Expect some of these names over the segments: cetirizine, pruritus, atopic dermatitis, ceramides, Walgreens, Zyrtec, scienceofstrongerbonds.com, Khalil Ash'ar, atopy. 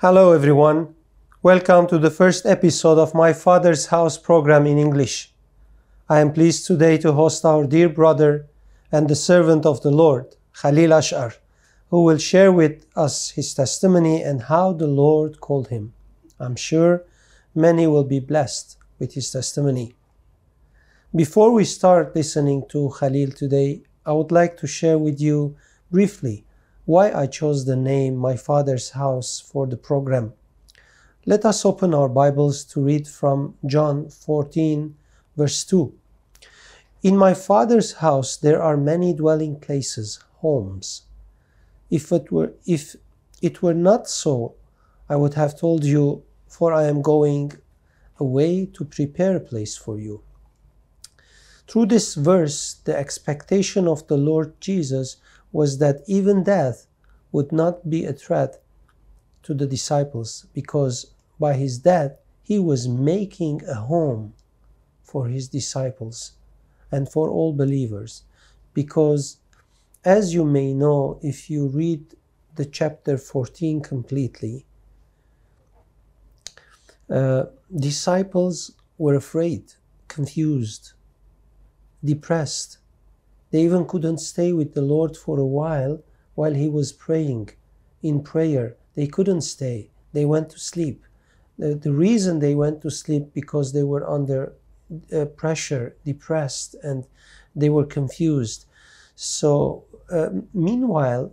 Hello everyone, welcome to the first episode of my Father's House program in English. I am pleased today to host our dear brother and the servant of the Lord, Khalil Ash'ar, who will share with us his testimony and how the Lord called him. I'm sure many will be blessed with his testimony. Before we start listening to Khalil today, I would like to share with you briefly why I chose the name My Father's House for the program. Let us open our Bibles to read from John 14, verse 2. In my Father's house there are many dwelling places, homes. If it were not so, I would have told you, for I am going away to prepare a place for you. Through this verse, the expectation of the Lord Jesus was that even death would not be a threat to the disciples, because by his death he was making a home for his disciples and for all believers. Because, as you may know if you read the chapter 14 completely, disciples were afraid, confused, depressed. They even couldn't stay with the Lord for a while he was praying. In prayer, they couldn't stay. They went to sleep. The reason they went to sleep, because they were under pressure, depressed, and they were confused. So meanwhile,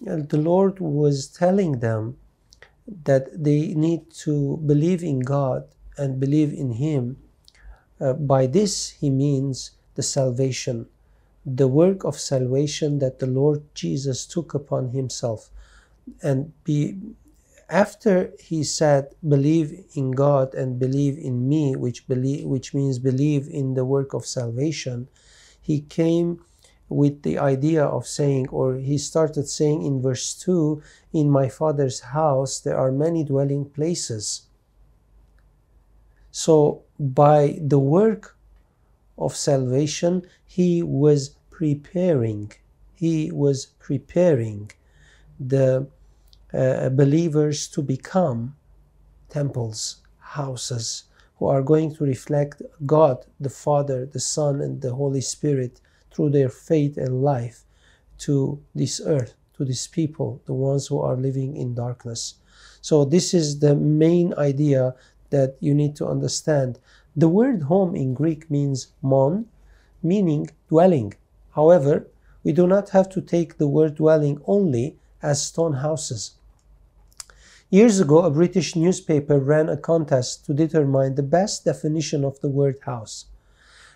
the Lord was telling them that they need to believe in God and believe in Him. By this, He means the salvation, the work of salvation that the Lord Jesus took upon himself. And after he said, believe in God and believe in me, which means believe in the work of salvation, he came with the idea of saying, or he started saying in verse 2, in my Father's house there are many dwelling places. So by the work of salvation, he was preparing the believers to become temples, houses, who are going to reflect God, the Father, the Son, and the Holy Spirit through their faith and life to this earth, to these people, the ones who are living in darkness. So this is the main idea that you need to understand. The word home in Greek means mon, meaning dwelling. However, we do not have to take the word dwelling only as stone houses. Years ago, a British newspaper ran a contest to determine the best definition of the word house.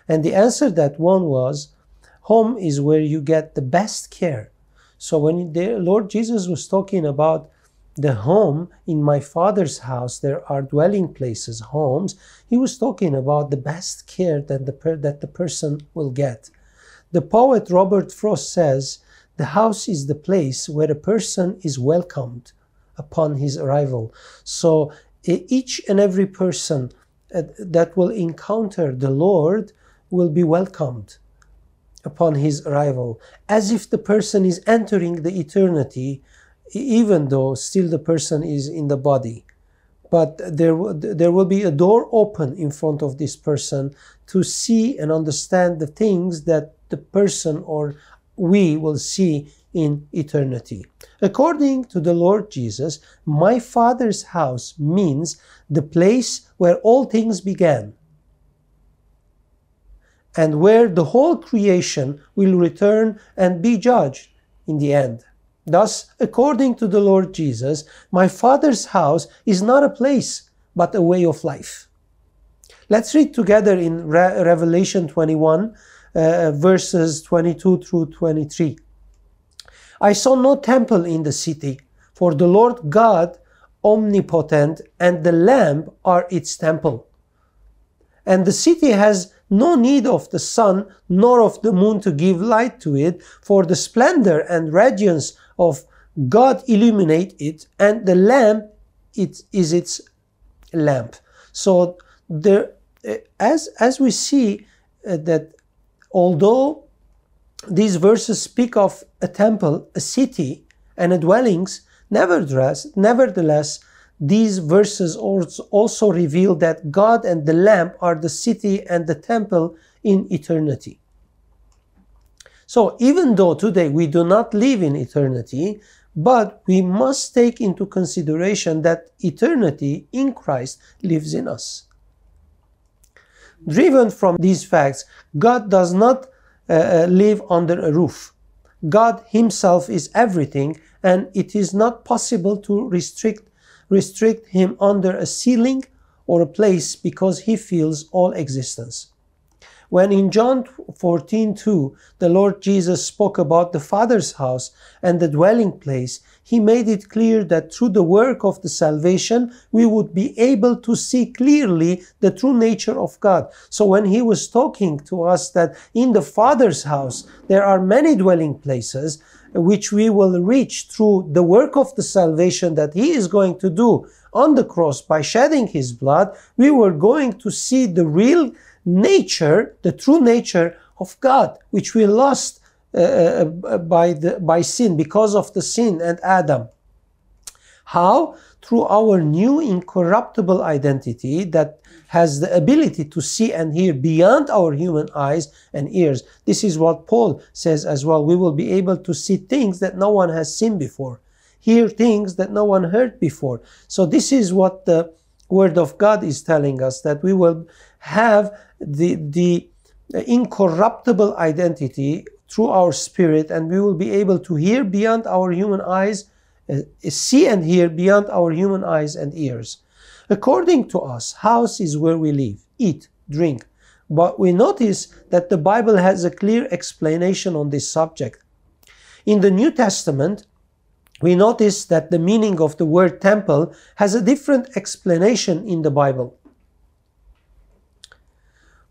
And the answer that won was, home is where you get the best care. So when the Lord Jesus was talking about the home, in my Father's house there are dwelling places, homes, he was talking about the best care that the person will get. The poet Robert Frost says, the house is the place where a person is welcomed upon his arrival. So each and every person that will encounter the Lord will be welcomed upon his arrival, as if the person is entering the eternity, even though still the person is in the body. But there will be a door open in front of this person to see and understand the things that the person or we will see in eternity. According to the Lord Jesus, my Father's house means the place where all things began, and where the whole creation will return and be judged in the end. Thus, according to the Lord Jesus, my Father's house is not a place, but a way of life. Let's read together in Revelation 21, verses 22 through 23. I saw no temple in the city, for the Lord God, omnipotent, and the Lamb are its temple. And the city has no need of the sun nor of the moon to give light to it, for the splendor and radiance of God illuminate it, and the Lamb is its lamp. So there, as we see that although these verses speak of a temple, a city, and a dwellings, Nevertheless, these verses also reveal that God and the lamp are the city and the temple in eternity. So even though today we do not live in eternity, but we must take into consideration that eternity in Christ lives in us. Driven from these facts, God does not live under a roof. God himself is everything, and it is not possible to restrict him under a ceiling or a place, because he fills all existence. When in John 14:2 the Lord Jesus spoke about the Father's house and the dwelling place, he made it clear that through the work of the salvation we would be able to see clearly the true nature of God. So when he was talking to us that in the Father's house there are many dwelling places, which we will reach through the work of the salvation that he is going to do on the cross by shedding his blood, we were going to see the real nature, the true nature of God, which we lost by sin, because of the sin and Adam. How? Through our new incorruptible identity that has the ability to see and hear beyond our human eyes and ears. This is what Paul says as well. We will be able to see things that no one has seen before, hear things that no one heard before. So this is what the Word of God is telling us, that we will have the incorruptible identity through our spirit, and we will be able to hear beyond our human eyes, see and hear beyond our human eyes and ears. According to us, house is where we live, eat, drink. But we notice that the Bible has a clear explanation on this subject. In the New Testament, we notice that the meaning of the word temple has a different explanation in the Bible.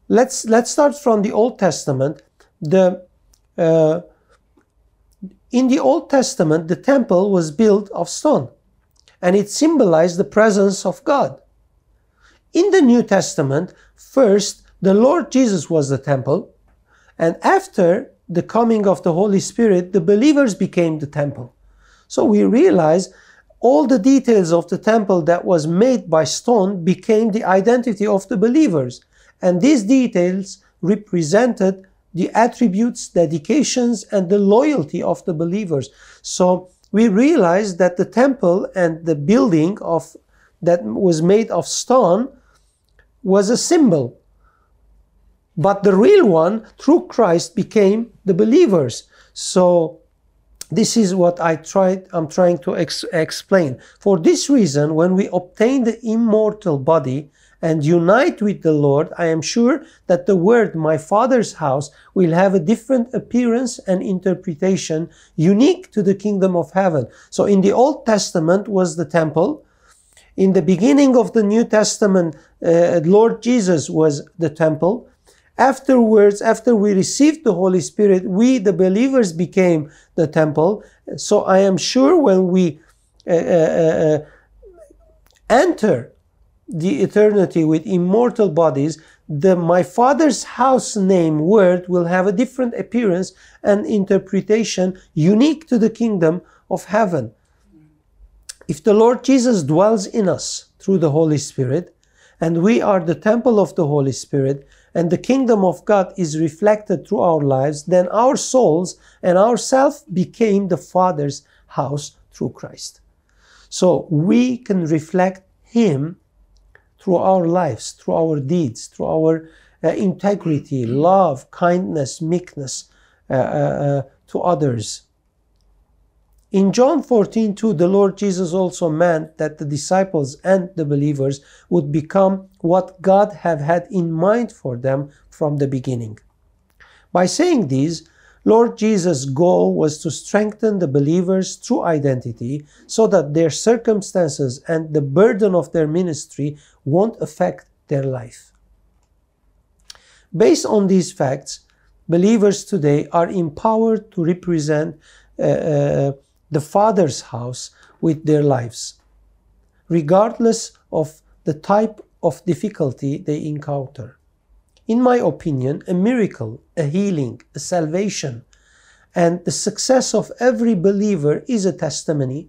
Let's start from the Old Testament. In the Old Testament, the temple was built of stone, and it symbolized the presence of God. In the New Testament, first, the Lord Jesus was the temple, and after the coming of the Holy Spirit, the believers became the temple. So we realize all the details of the temple that was made by stone became the identity of the believers. And these details represented the attributes, dedications, and the loyalty of the believers. So we realize that the temple and the building that was made of stone was a symbol. But the real one, through Christ, became the believers. So this is what I'm trying to explain. For this reason, when we obtain the immortal body and unite with the Lord, I am sure that the word "my Father's house" will have a different appearance and interpretation, unique to the kingdom of heaven. So in the Old Testament was the temple. In the beginning of the New Testament, Lord Jesus was the temple. Afterwards, after we received the Holy Spirit, we, the believers, became the temple. So I am sure when we enter the eternity with immortal bodies, the "my Father's house" name word will have a different appearance and interpretation, unique to the kingdom of heaven. If the Lord Jesus dwells in us through the Holy Spirit, and we are the temple of the Holy Spirit, and the kingdom of God is reflected through our lives, then our souls and ourselves became the Father's house through Christ. So we can reflect Him through our lives, through our deeds, through our integrity, love, kindness, meekness to others. In John 14:2, the Lord Jesus also meant that the disciples and the believers would become what God had had in mind for them from the beginning. By saying these, Lord Jesus' goal was to strengthen the believers through identity, so that their circumstances and the burden of their ministry won't affect their life. Based on these facts, believers today are empowered to represent the Father's house with their lives, regardless of the type of difficulty they encounter. In my opinion, a miracle, a healing, a salvation, and the success of every believer is a testimony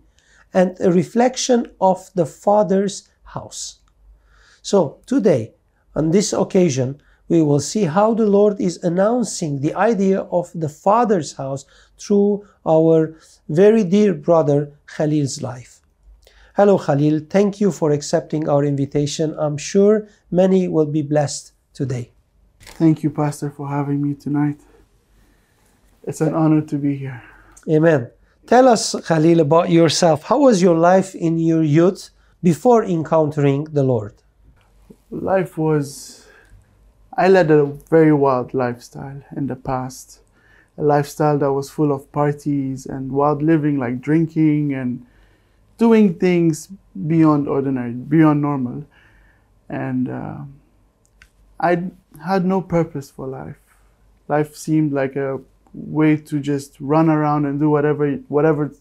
and a reflection of the Father's house. So today, on this occasion, we will see how the Lord is announcing the idea of the Father's house through our very dear brother Khalil's life. Hello Khalil, thank you for accepting our invitation. I'm sure many will be blessed today. Thank you, Pastor, for having me tonight. It's an honor to be here. Amen. Tell us, Khalil, about yourself. How was your life in your youth before encountering the Lord? Life was... I led a very wild lifestyle in the past. A lifestyle that was full of parties and wild living, like drinking and doing things beyond ordinary, beyond normal. And I had no purpose for life. Life seemed like a way to just run around and do whatever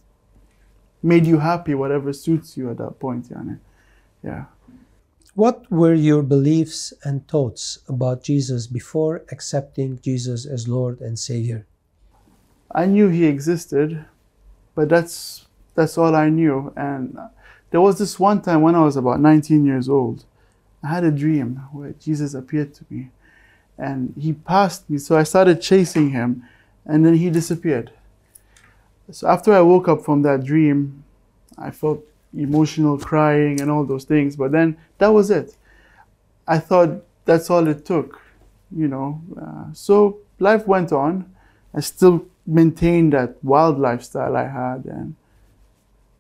made you happy, whatever suits you at that point. Yeah. What were your beliefs and thoughts about Jesus before accepting Jesus as Lord and Savior? I knew He existed, but that's all I knew. And there was this one time when I was about 19 years old, I had a dream where Jesus appeared to me and He passed me. So I started chasing Him and then He disappeared. So after I woke up from that dream, I felt emotional, crying and all those things. But then that was it. I thought that's all it took, you know. So life went on. I still maintained that wild lifestyle I had, and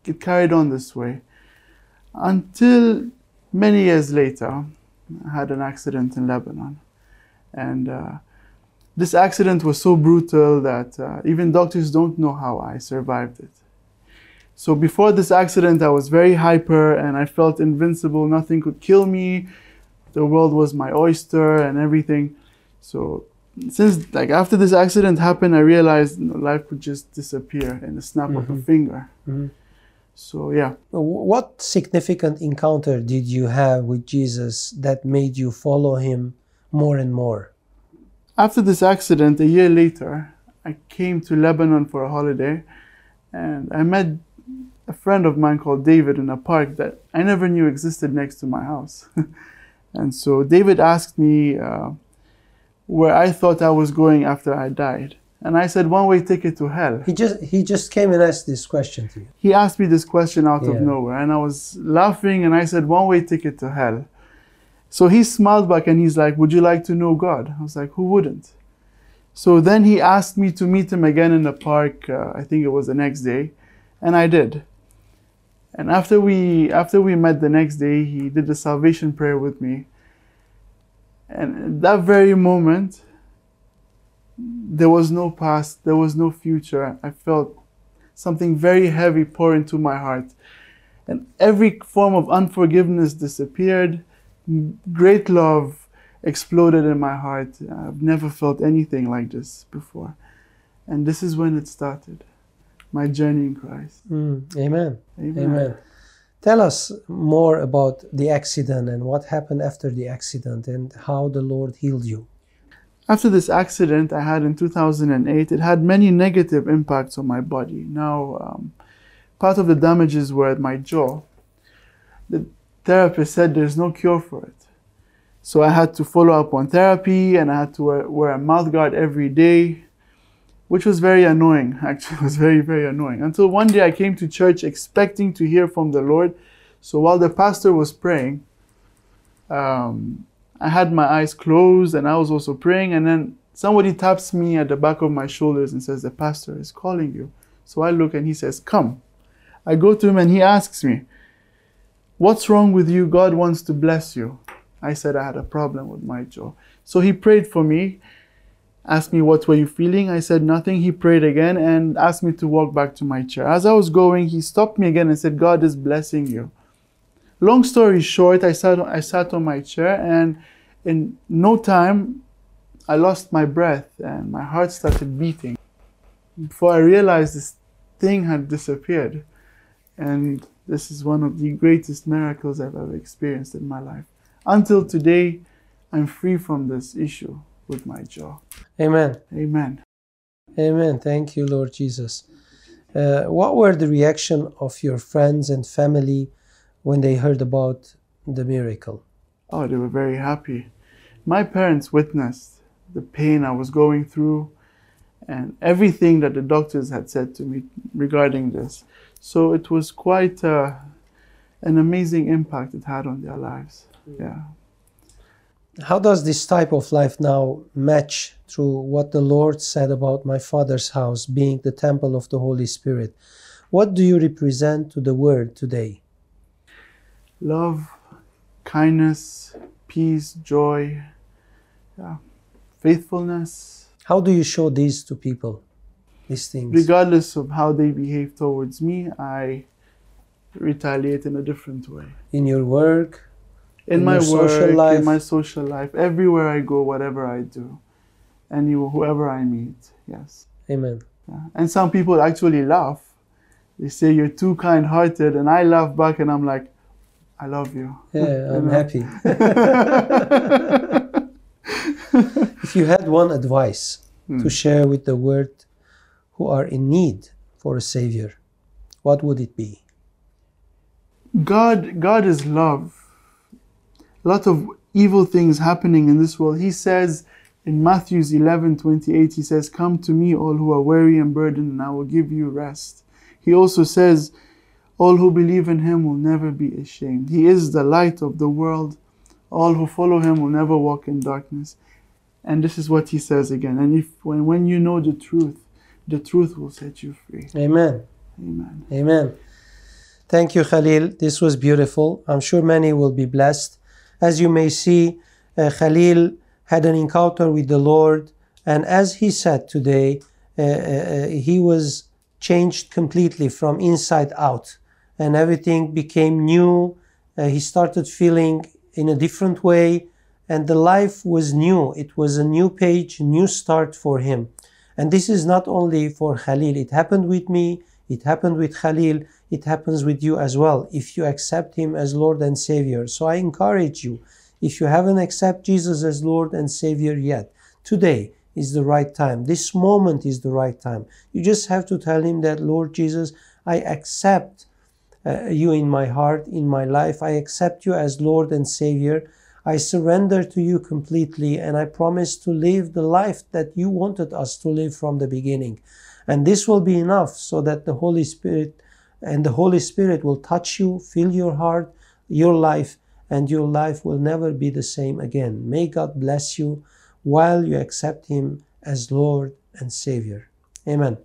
it carried on this way until many years later, I had an accident in Lebanon. And this accident was so brutal that even doctors don't know how I survived it. So before this accident, I was very hyper and I felt invincible. Nothing could kill me. The world was my oyster and everything. So since, like, after this accident happened, I realized, you know, life could just disappear in the snap of a finger. So yeah. What significant encounter did you have with Jesus that made you follow Him more and more? After this accident, a year later, I came to Lebanon for a holiday and I met a friend of mine called David in a park that I never knew existed next to my house. And so David asked me where I thought I was going after I died. And I said, one-way ticket to hell. He just came and asked this question to you. He asked me this question out of nowhere and I was laughing and I said, one-way ticket to hell. So he smiled back and he's like, would you like to know God? I was like, who wouldn't? So then he asked me to meet him again in the park. I think it was the next day. And I did. And after we met the next day, he did the salvation prayer with me. And at that very moment, there was no past, there was no future. I felt something very heavy pour into my heart. And every form of unforgiveness disappeared. Great love exploded in my heart. I've never felt anything like this before. And this is when it started, my journey in Christ. Amen. Amen. Amen. Tell us more about the accident and what happened after the accident and how the Lord healed you. After this accident I had in 2008, it had many negative impacts on my body. Now, part of the damages were at my jaw. The therapist said there's no cure for it. So I had to follow up on therapy and I had to wear a mouth guard every day, which was very annoying. Actually, it was very, very annoying. Until one day I came to church expecting to hear from the Lord. So while the pastor was praying, I had my eyes closed and I was also praying. And then somebody taps me at the back of my shoulders and says, the pastor is calling you. So I look and he says, come. I go to him and he asks me, what's wrong with you? God wants to bless you. I said I had a problem with my jaw. So he prayed for me, asked me, what were you feeling? I said nothing. He prayed again and asked me to walk back to my chair. As I was going, he stopped me again and said, God is blessing you. Long story short, I sat on my chair and in no time, I lost my breath and my heart started beating. Before I realized, this thing had disappeared. And this is one of the greatest miracles I've ever experienced in my life. Until today, I'm free from this issue with my jaw. Amen. Amen. Amen. Thank you, Lord Jesus. What were the reaction of your friends and family when they heard about the miracle? Oh, they were very happy. My parents witnessed the pain I was going through and everything that the doctors had said to me regarding this. So it was quite an amazing impact it had on their lives. Yeah. How does this type of life now match to what the Lord said about my Father's house being the temple of the Holy Spirit? What do you represent to the world today? Love, kindness, peace, joy, faithfulness. How do you show these to people, these things? Regardless of how they behave towards me, I retaliate in a different way. In your work? In my work, in my social life, everywhere I go, whatever I do, and whoever I meet, yes. Amen. Yeah. And some people actually laugh. They say, you're too kind-hearted, and I laugh back and I'm like, I love you. Yeah, I'm happy. If you had one advice to share with the world who are in need for a Savior, what would it be? God is love. A lot of evil things happening in this world. He says in Matthew 11:28, he says, come to me all who are weary and burdened and I will give you rest. He also says, all who believe in him will never be ashamed. He is the light of the world. All who follow him will never walk in darkness. And this is what he says again. And when you know the truth will set you free. Amen. Amen. Amen. Thank you, Khalil. This was beautiful. I'm sure many will be blessed. As you may see, Khalil had an encounter with the Lord, and as he said today, he was changed completely from inside out, and everything became new. He started feeling in a different way, and the life was new. It was a new page, new start for him. And this is not only for Khalil. It happened with me, it happened with Khalil, it happens with you as well, if you accept him as Lord and Savior. So I encourage you, if you haven't accepted Jesus as Lord and Savior yet, today is the right time. This moment is the right time. You just have to tell him that, Lord Jesus, I accept you in my heart, in my life. I accept you as Lord and Savior. I surrender to you completely, and I promise to live the life that you wanted us to live from the beginning. And this will be enough so that the Holy Spirit will touch you, fill your heart, your life, and your life will never be the same again. May God bless you while you accept him as Lord and Savior. Amen.